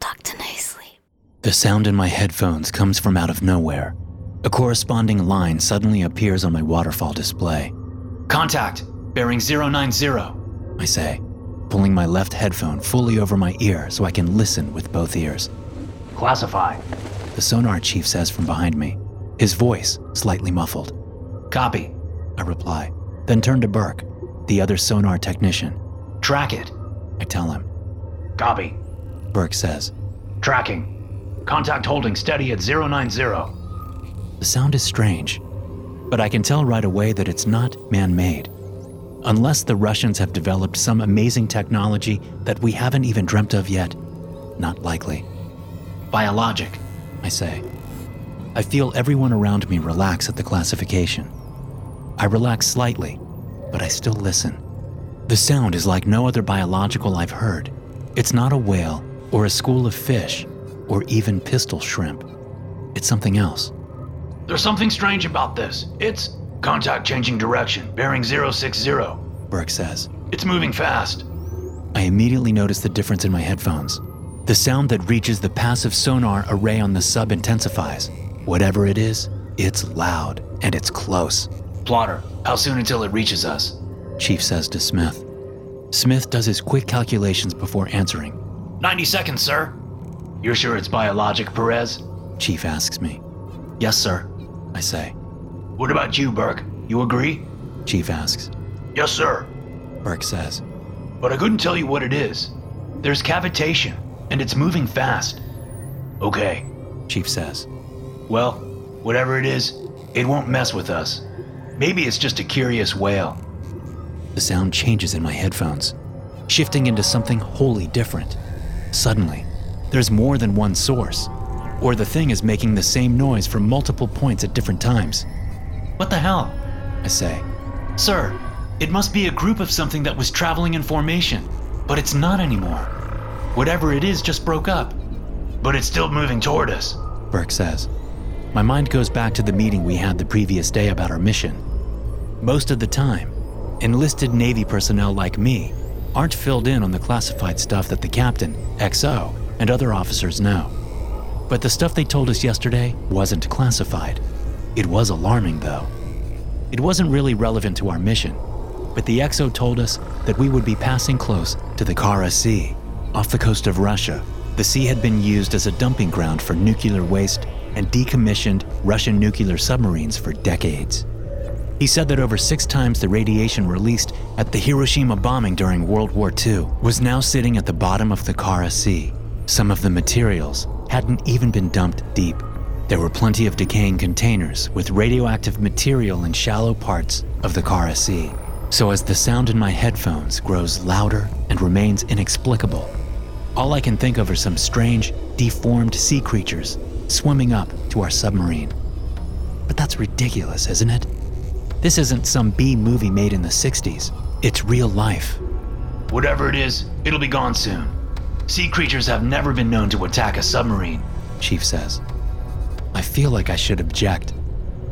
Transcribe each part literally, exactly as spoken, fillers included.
Doctor Nicely. The sound in my headphones comes from out of nowhere. A corresponding line suddenly appears on my waterfall display. Contact, bearing zero nine zero, I say, pulling my left headphone fully over my ear so I can listen with both ears. Classify, the sonar chief says from behind me, his voice slightly muffled. Copy, I reply, then turn to Burke, the other sonar technician. Track it, I tell him. Copy, Burke says. Tracking. Contact holding steady at zero nine zero. The sound is strange, but I can tell right away that it's not man-made. Unless the Russians have developed some amazing technology that we haven't even dreamt of yet, not likely. Biologic, I say. I feel everyone around me relax at the classification. I relax slightly, but I still listen. The sound is like no other biological I've heard. It's not a whale or a school of fish or even pistol shrimp. It's something else. There's something strange about this. It's contact changing direction, bearing zero six zero, Burke says. It's moving fast. I immediately notice the difference in my headphones. The sound that reaches the passive sonar array on the sub intensifies. Whatever it is, it's loud and it's close. Plotter, how soon until it reaches us? Chief says to Smith. Smith does his quick calculations before answering. ninety seconds, sir. You're sure it's biologic, Perez? Chief asks me. Yes, sir, I say. What about you, Burke? You agree? Chief asks. Yes, sir, Burke says. But I couldn't tell you what it is. There's cavitation, and it's moving fast. Okay, Chief says. Well, whatever it is, it won't mess with us. Maybe it's just a curious whale. The sound changes in my headphones, shifting into something wholly different. Suddenly, there's more than one source. Or the thing is making the same noise from multiple points at different times. What the hell? I say. Sir, it must be a group of something that was traveling in formation, but it's not anymore. Whatever it is just broke up. But it's still moving toward us, Burke says. My mind goes back to the meeting we had the previous day about our mission. Most of the time, enlisted Navy personnel like me aren't filled in on the classified stuff that the captain, X O, and other officers know. But the stuff they told us yesterday wasn't classified. It was alarming, though. It wasn't really relevant to our mission, but the X O told us that we would be passing close to the Kara Sea, off the coast of Russia. The sea had been used as a dumping ground for nuclear waste and decommissioned Russian nuclear submarines for decades. He said that over six times the radiation released at the Hiroshima bombing during World War Two was now sitting at the bottom of the Kara Sea. Some of the materials hadn't even been dumped deep. There were plenty of decaying containers with radioactive material in shallow parts of the Kara Sea. So as the sound in my headphones grows louder and remains inexplicable, all I can think of are some strange, deformed sea creatures swimming up to our submarine. But that's ridiculous, isn't it? This isn't some B movie made in the sixties. It's real life. Whatever it is, it'll be gone soon. Sea creatures have never been known to attack a submarine, Chief says. I feel like I should object,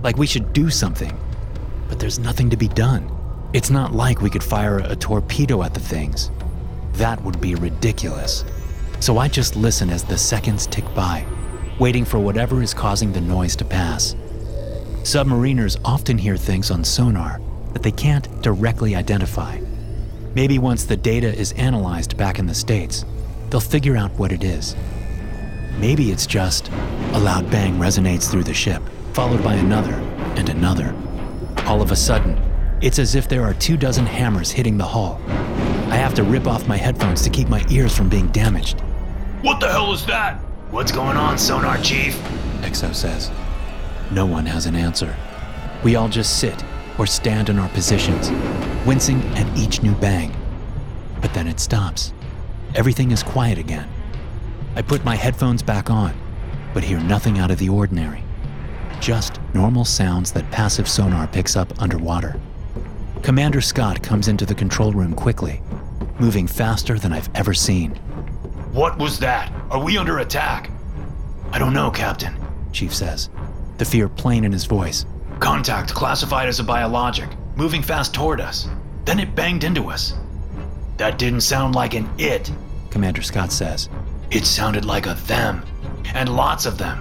like we should do something, but there's nothing to be done. It's not like we could fire a torpedo at the things. That would be ridiculous. So I just listen as the seconds tick by, waiting for whatever is causing the noise to pass. Submariners often hear things on sonar that they can't directly identify. Maybe once the data is analyzed back in the States, they'll figure out what it is. Maybe it's just a loud bang resonates through the ship, followed by another and another. All of a sudden, it's as if there are two dozen hammers hitting the hull. I have to rip off my headphones to keep my ears from being damaged. What the hell is that? What's going on, Sonar Chief? X O says. No one has an answer. We all just sit or stand in our positions, wincing at each new bang. But then it stops. Everything is quiet again. I put my headphones back on, but hear nothing out of the ordinary. Just normal sounds that passive sonar picks up underwater. Commander Scott comes into the control room quickly, moving faster than I've ever seen. What was that? Are we under attack? I don't know, Captain, Chief says, the fear plain in his voice. Contact classified as a biologic, moving fast toward us. Then it banged into us. That didn't sound like an it, Commander Scott says. It sounded like a them, and lots of them.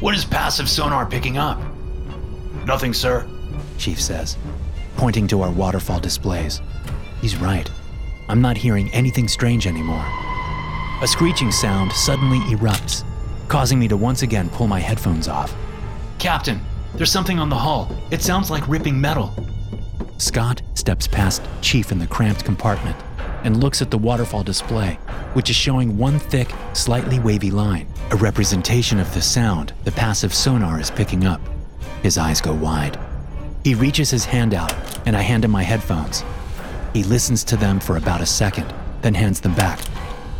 What is passive sonar picking up? Nothing, sir, Chief says, pointing to our waterfall displays. He's right. I'm not hearing anything strange anymore. A screeching sound suddenly erupts, causing me to once again pull my headphones off. Captain, there's something on the hull. It sounds like ripping metal. Scott steps past Chief in the cramped compartment and looks at the waterfall display, which is showing one thick, slightly wavy line, a representation of the sound the passive sonar is picking up. His eyes go wide. He reaches his hand out, and I hand him my headphones. He listens to them for about a second, then hands them back.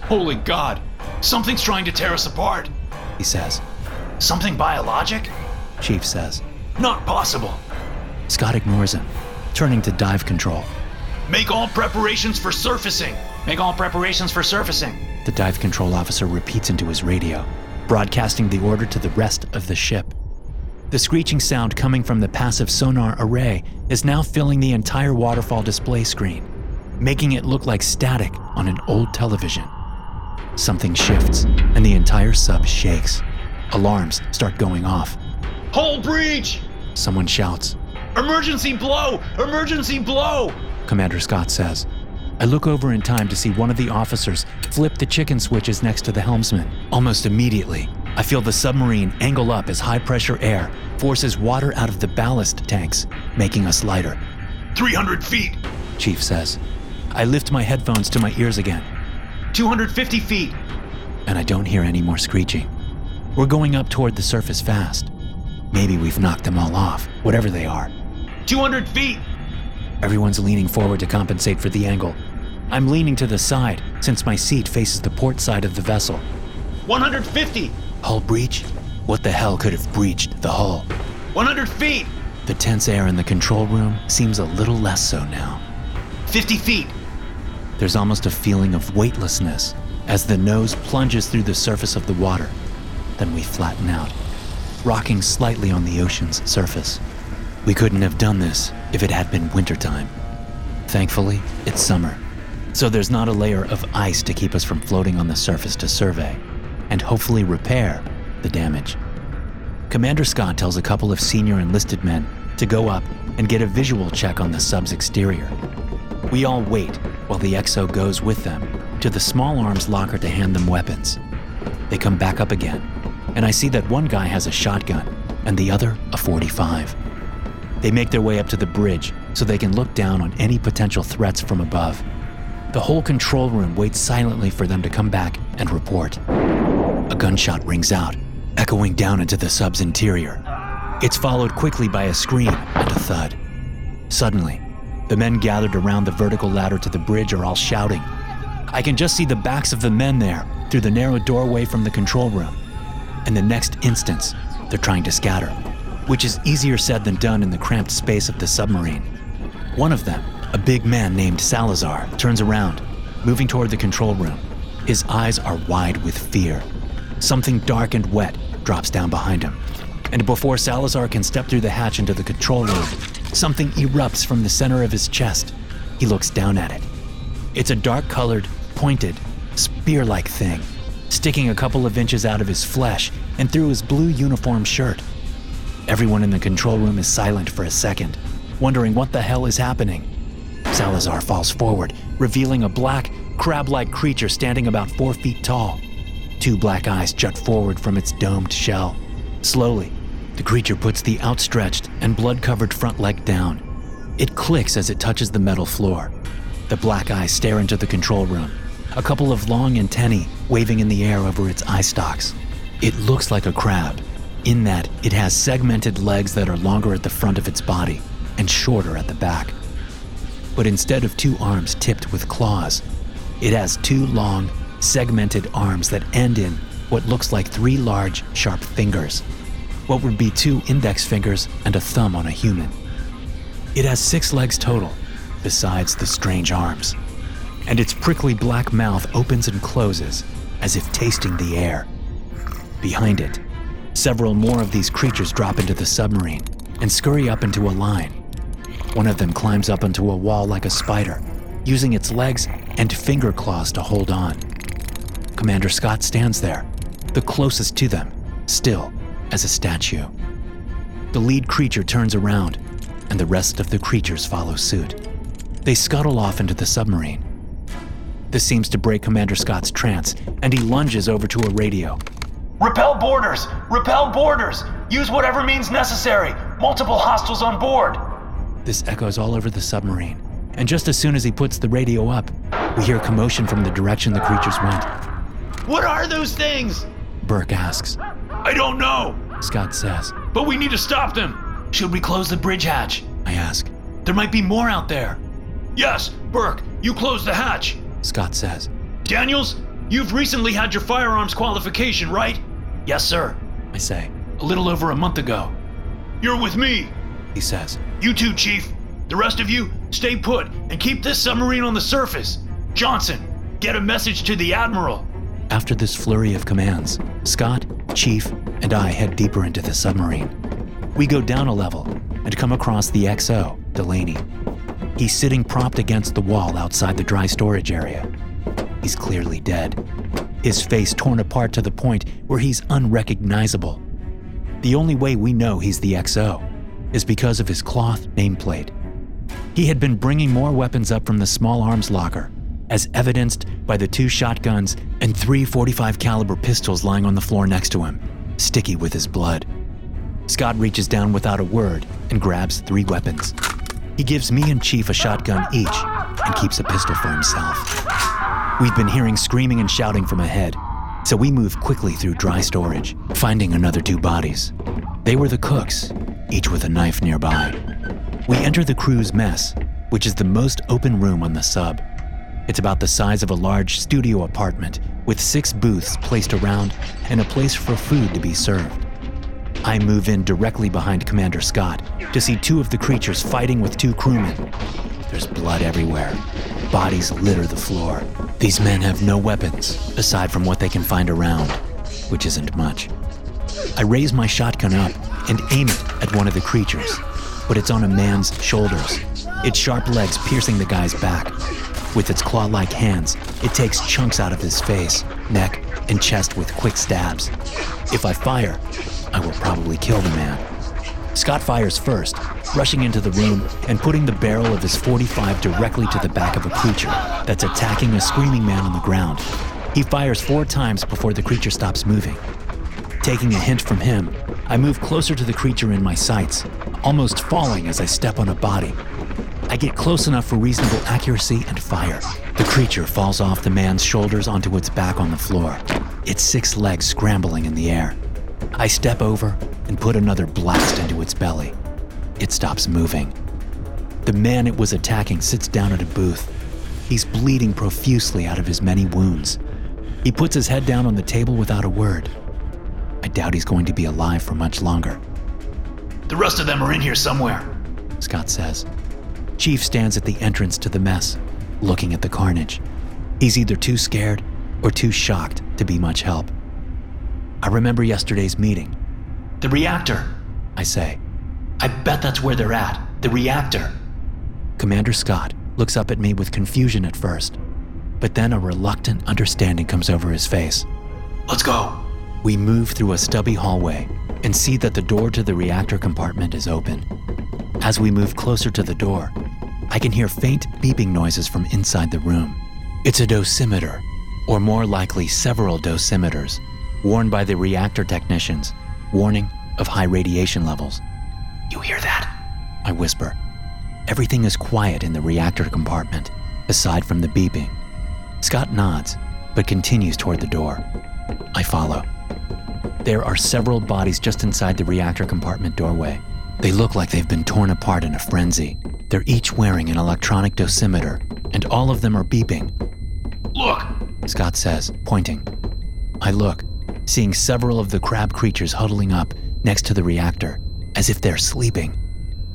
Holy God, something's trying to tear us apart, he says. Something biologic? Chief says. Not possible. Scott ignores him, turning to dive control. Make all preparations for surfacing. Make all preparations for surfacing. The dive control officer repeats into his radio, broadcasting the order to the rest of the ship. The screeching sound coming from the passive sonar array is now filling the entire waterfall display screen, making it look like static on an old television. Something shifts, and the entire sub shakes. Alarms start going off. Hull breach! Someone shouts. Emergency blow! Emergency blow! Commander Scott says. I look over in time to see one of the officers flip the chicken switches next to the helmsman. Almost immediately, I feel the submarine angle up as high-pressure air forces water out of the ballast tanks, making us lighter. three hundred feet, Chief says. I lift my headphones to my ears again. two hundred fifty feet. And I don't hear any more screeching. We're going up toward the surface fast. Maybe we've knocked them all off, whatever they are. two hundred feet! Everyone's leaning forward to compensate for the angle. I'm leaning to the side since my seat faces the port side of the vessel. one hundred fifty! Hull breach? What the hell could have breached the hull? one hundred feet! The tense air in the control room seems a little less so now. fifty feet! There's almost a feeling of weightlessness as the nose plunges through the surface of the water. Then we flatten out, rocking slightly on the ocean's surface. We couldn't have done this if it had been wintertime. Thankfully, it's summer, so there's not a layer of ice to keep us from floating on the surface to survey and hopefully repair the damage. Commander Scott tells a couple of senior enlisted men to go up and get a visual check on the sub's exterior. We all wait while the X O goes with them to the small arms locker to hand them weapons. They come back up again, and I see that one guy has a shotgun and the other a forty-five. They make their way up to the bridge so they can look down on any potential threats from above. The whole control room waits silently for them to come back and report. A gunshot rings out, echoing down into the sub's interior. It's followed quickly by a scream and a thud. Suddenly, the men gathered around the vertical ladder to the bridge are all shouting. I can just see the backs of the men there through the narrow doorway from the control room. In the next instance, they're trying to scatter, which is easier said than done in the cramped space of the submarine. One of them, a big man named Salazar, turns around, moving toward the control room. His eyes are wide with fear. Something dark and wet drops down behind him. And before Salazar can step through the hatch into the control room, something erupts from the center of his chest. He looks down at it. It's a dark-colored, pointed, spear-like thing, sticking a couple of inches out of his flesh and through his blue uniform shirt. Everyone in the control room is silent for a second, wondering what the hell is happening. Salazar falls forward, revealing a black, crab-like creature standing about four feet tall. Two black eyes jut forward from its domed shell. Slowly, the creature puts the outstretched and blood-covered front leg down. It clicks as it touches the metal floor. The black eyes stare into the control room, a couple of long antennae waving in the air over its eye stalks. It looks like a crab, in that it has segmented legs that are longer at the front of its body and shorter at the back. But instead of two arms tipped with claws, it has two long, segmented arms that end in what looks like three large, sharp fingers, what would be two index fingers and a thumb on a human. It has six legs total, besides the strange arms, and its prickly black mouth opens and closes, as if tasting the air. Behind it, several more of these creatures drop into the submarine and scurry up into a line. One of them climbs up onto a wall like a spider, using its legs and finger claws to hold on. Commander Scott stands there, the closest to them, still as a statue. The lead creature turns around, and the rest of the creatures follow suit. They scuttle off into the submarine. This seems to break Commander Scott's trance, and he lunges over to a radio. Repel boarders! Repel boarders! Use whatever means necessary! Multiple hostiles on board! This echoes all over the submarine, and just as soon as he puts the radio up, we hear commotion from the direction the creatures went. What are those things? Burke asks. I don't know, Scott says. But we need to stop them. Should we close the bridge hatch? I ask. There might be more out there. Yes, Burke, you close the hatch, Scott says. Daniels, you've recently had your firearms qualification, right? Yes, sir, I say, a little over a month ago. You're with me, he says. You too, Chief. The rest of you, stay put and keep this submarine on the surface. Johnson, get a message to the Admiral. After this flurry of commands, Scott, Chief, and I head deeper into the submarine. We go down a level and come across the X O, Delaney. He's sitting propped against the wall outside the dry storage area. He's clearly dead, his face torn apart to the point where he's unrecognizable. The only way we know he's the X O is because of his cloth nameplate. He had been bringing more weapons up from the small arms locker, as evidenced by the two shotguns and three forty-five caliber pistols lying on the floor next to him, sticky with his blood. Scott reaches down without a word and grabs three weapons. He gives me and Chief a shotgun each and keeps a pistol for himself. We've been hearing screaming and shouting from ahead, so we move quickly through dry storage, finding another two bodies. They were the cooks, each with a knife nearby. We enter the crew's mess, which is the most open room on the sub. It's about the size of a large studio apartment with six booths placed around and a place for food to be served. I move in directly behind Commander Scott to see two of the creatures fighting with two crewmen. There's blood everywhere. Bodies litter the floor. These men have no weapons, aside from what they can find around, which isn't much. I raise my shotgun up and aim it at one of the creatures, but it's on a man's shoulders, its sharp legs piercing the guy's back. With its claw-like hands, it takes chunks out of his face, neck, and chest with quick stabs. If I fire, I will probably kill the man. Scott fires first, rushing into the room and putting the barrel of his forty-five directly to the back of a creature that's attacking a screaming man on the ground. He fires four times before the creature stops moving. Taking a hint from him, I move closer to the creature in my sights, almost falling as I step on a body. I get close enough for reasonable accuracy and fire. The creature falls off the man's shoulders onto its back on the floor, its six legs scrambling in the air. I step over and put another blast into its belly. It stops moving. The man it was attacking sits down at a booth. He's bleeding profusely out of his many wounds. He puts his head down on the table without a word. I doubt he's going to be alive for much longer. The rest of them are in here somewhere, Scott says. Chief stands at the entrance to the mess, looking at the carnage. He's either too scared or too shocked to be much help. I remember yesterday's meeting. The reactor, I say. I bet that's where they're at, the reactor. Commander Scott looks up at me with confusion at first, but then a reluctant understanding comes over his face. Let's go. We move through a stubby hallway and see that the door to the reactor compartment is open. As we move closer to the door, I can hear faint beeping noises from inside the room. It's a dosimeter, or more likely several dosimeters, worn by the reactor technicians, warning of high radiation levels. You hear that? I whisper. Everything is quiet in the reactor compartment, aside from the beeping. Scott nods, but continues toward the door. I follow. There are several bodies just inside the reactor compartment doorway. They look like they've been torn apart in a frenzy. They're each wearing an electronic dosimeter, and all of them are beeping. Look, Scott says, pointing. I look. seeing several of the crab creatures huddling up next to the reactor, as if they're sleeping.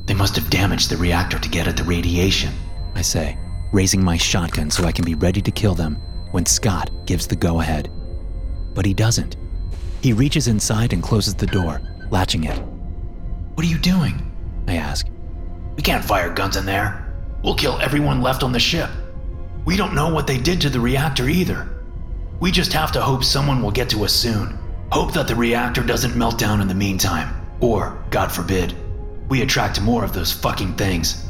They must have damaged the reactor to get at the radiation, I say, raising my shotgun so I can be ready to kill them when Scott gives the go-ahead. But he doesn't. He reaches inside and closes the door, latching it. What are you doing? I ask. We can't fire guns in there. We'll kill everyone left on the ship. We don't know what they did to the reactor either. We just have to hope someone will get to us soon. Hope that the reactor doesn't melt down in the meantime. Or, God forbid, we attract more of those fucking things.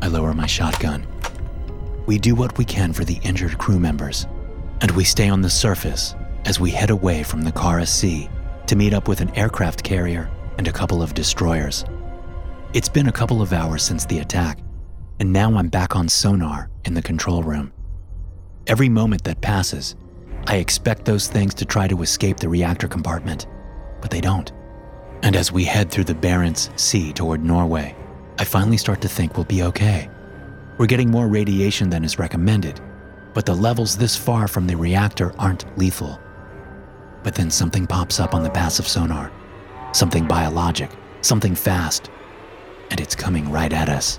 I lower my shotgun. We do what we can for the injured crew members, and we stay on the surface as we head away from the Kara Sea to meet up with an aircraft carrier and a couple of destroyers. It's been a couple of hours since the attack, and now I'm back on sonar in the control room. Every moment that passes, I expect those things to try to escape the reactor compartment, but they don't. And as we head through the Barents Sea toward Norway, I finally start to think we'll be okay. We're getting more radiation than is recommended, but the levels this far from the reactor aren't lethal. But then something pops up on the passive sonar, something biologic, something fast, and it's coming right at us.